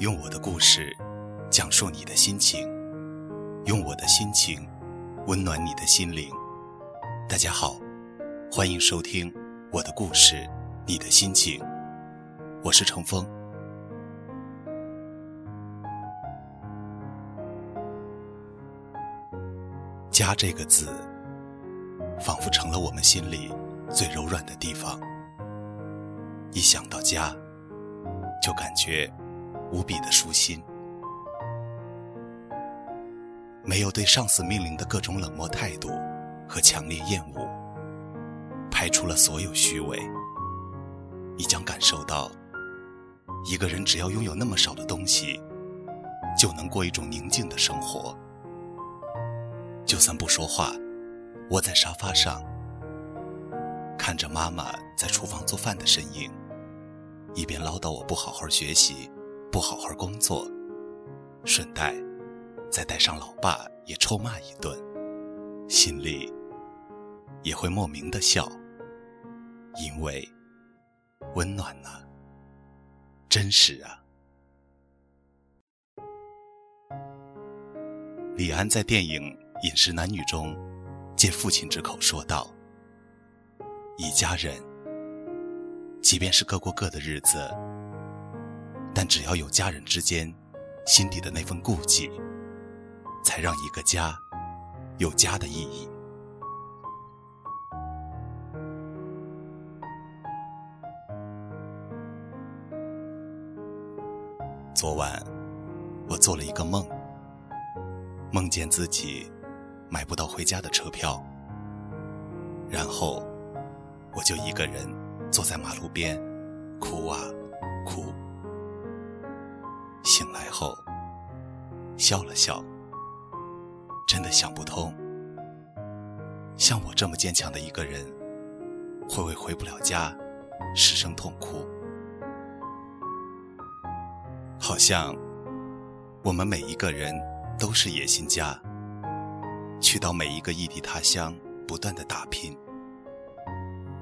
用我的故事讲述你的心情，用我的心情温暖你的心灵。大家好，欢迎收听我的故事你的心情，我是程峰。家这个字仿佛成了我们心里最柔软的地方，一想到家就感觉无比的舒心。没有对上司命令的各种冷漠态度和强烈厌恶，排除了所有虚伪，你将感受到一个人只要拥有那么少的东西，就能过一种宁静的生活。就算不说话，窝在沙发上看着妈妈在厨房做饭的身影，一边唠叨我不好好学习，不好好工作，顺带再带上老爸也臭骂一顿，心里也会莫名的笑，因为温暖啊，真实啊。李安在电影《饮食男女》中借父亲之口说道，一家人即便是各过各的日子，但只要有家人之间心底的那份顾忌，才让一个家有家的意义。昨晚我做了一个梦，梦见自己买不到回家的车票，然后我就一个人坐在马路边哭啊哭，醒来后笑了笑，真的想不通，像我这么坚强的一个人，会为回不了家失声痛哭。好像我们每一个人都是野心家，去到每一个异地他乡不断地打拼，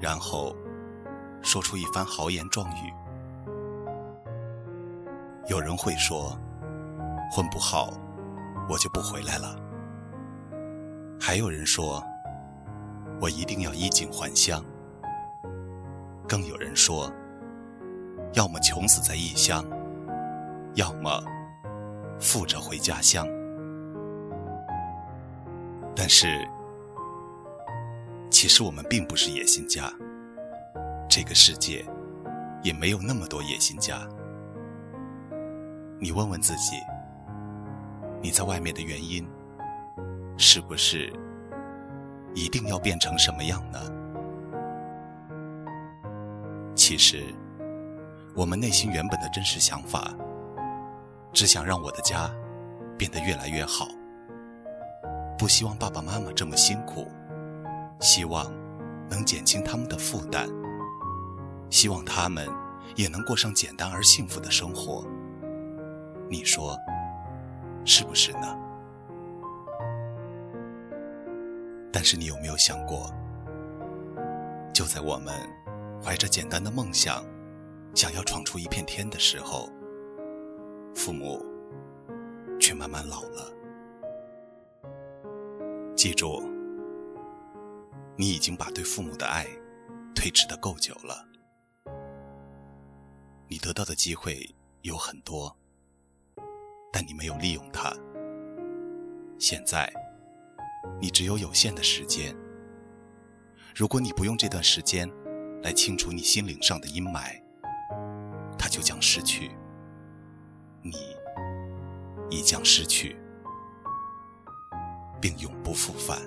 然后说出一番豪言壮语。有人会说，混不好我就不回来了，还有人说我一定要衣锦还乡，更有人说要么穷死在异乡，要么富着回家乡。但是其实我们并不是野心家，这个世界也没有那么多野心家。你问问自己，你在外面的原因是不是一定要变成什么样呢？其实我们内心原本的真实想法，只想让我的家变得越来越好，不希望爸爸妈妈这么辛苦，希望能减轻他们的负担，希望他们也能过上简单而幸福的生活。你说是不是呢？但是你有没有想过，就在我们怀着简单的梦想，想要闯出一片天的时候，父母却慢慢老了。记住，你已经把对父母的爱推迟得够久了，你得到的机会有很多，但你没有利用它。现在你只有有限的时间，如果你不用这段时间来清除你心灵上的阴霾，它就将失去，你已将失去，并永不复返。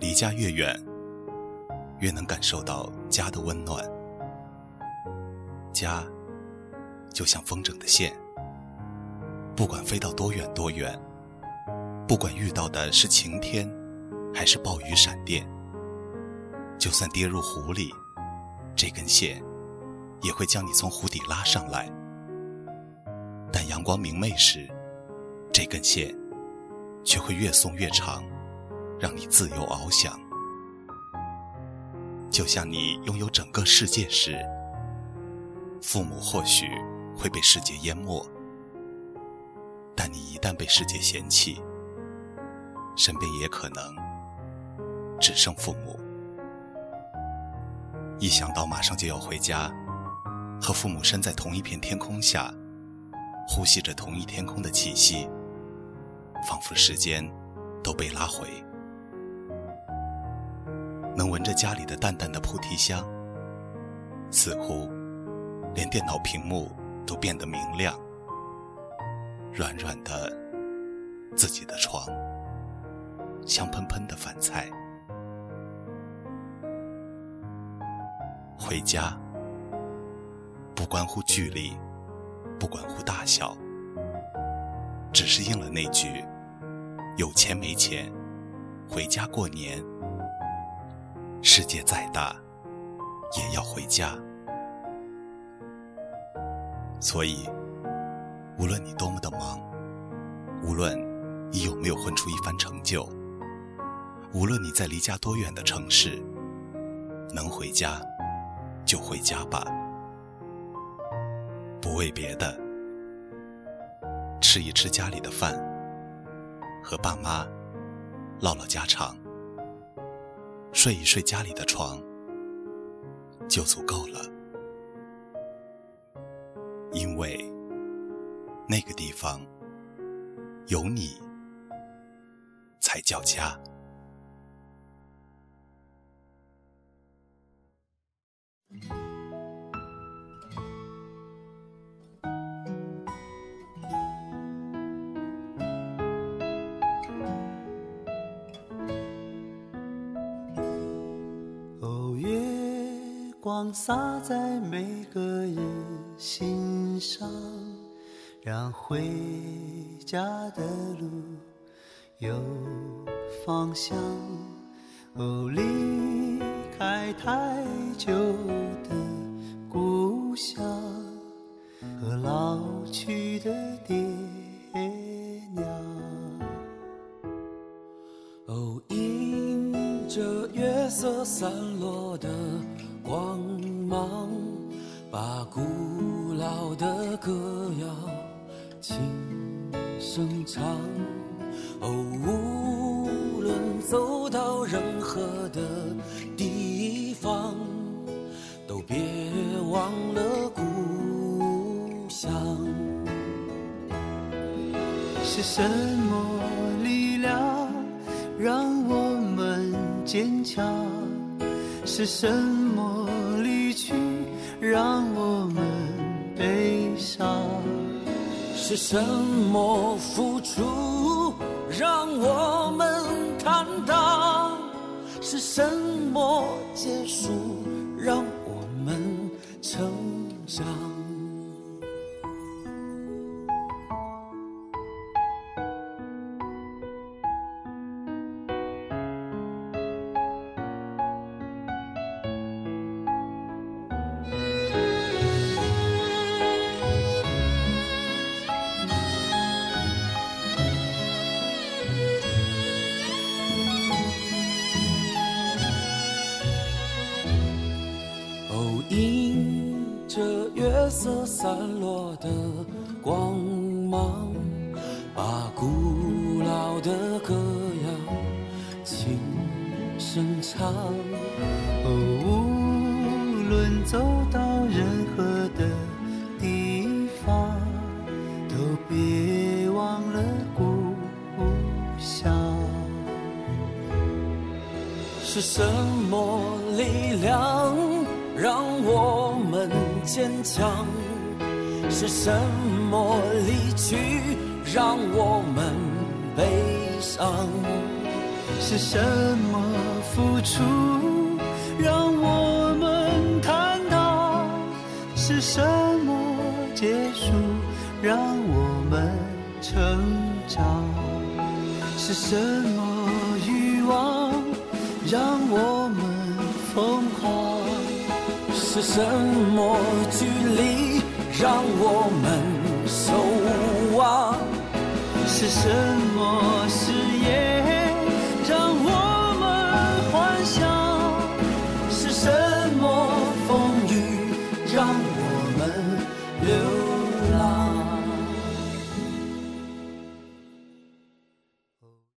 离家越远，越能感受到家的温暖。家就像风筝的线，不管飞到多远多远，不管遇到的是晴天还是暴雨闪电，就算跌入湖里，这根线也会将你从湖底拉上来，但阳光明媚时，这根线却会越送越长，让你自由翱翔。就像你拥有整个世界时，父母或许会被世界淹没，但你一旦被世界嫌弃，身边也可能只剩父母。一想到马上就要回家，和父母身在同一片天空下，呼吸着同一天空的气息，仿佛时间都被拉回。能闻着家里的淡淡的菩提香，似乎连电脑屏幕都变得明亮，软软的自己的床，香喷喷的饭菜。回家不关乎距离，不关乎大小，只是应了那句有钱没钱回家过年，世界再大也要回家。所以无论你多么的忙，无论你有没有混出一番成就，无论你在离家多远的城市，能回家就回家吧，不为别的，吃一吃家里的饭，和爸妈唠唠家常，睡一睡家里的床，就足够了。因为那个地方有你才叫家。哦，月光洒在每个人心上，让回家的路有方向。哦，离开太久的故乡和老去的爹娘，哦，迎着月色散落的光芒，把古老的歌谣轻声唱。哦，无论走到任何的地方，都别忘了故乡。是什么力量让我们坚强？是什么离去让我们悲伤？是什么付出让我们坦荡？是什么结束让我们成长？这月色散落的光芒，把古老的歌谣轻声唱。哦，无论走到任何的地方，都别忘了故乡。是什么力量让我们坚强？是什么离去让我们悲伤？是什么付出让我们坦荡？是什么结束让我们成长？是什么欲望让我们疯狂？是什么距离让我们守望？是什么誓言让我们幻想？是什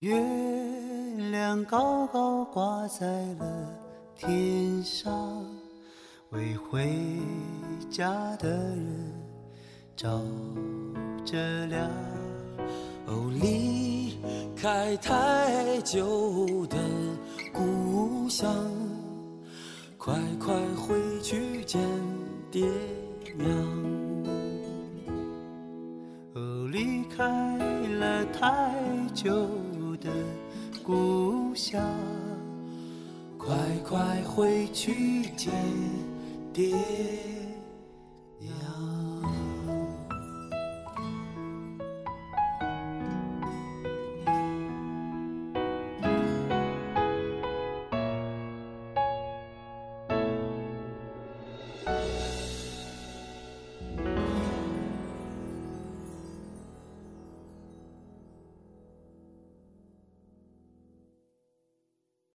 月亮高高挂在了天上，为回家的人照着亮。哦，离开太久的故乡，快快回去见爹娘。哦，离开了太久的故乡，快快回去见爹。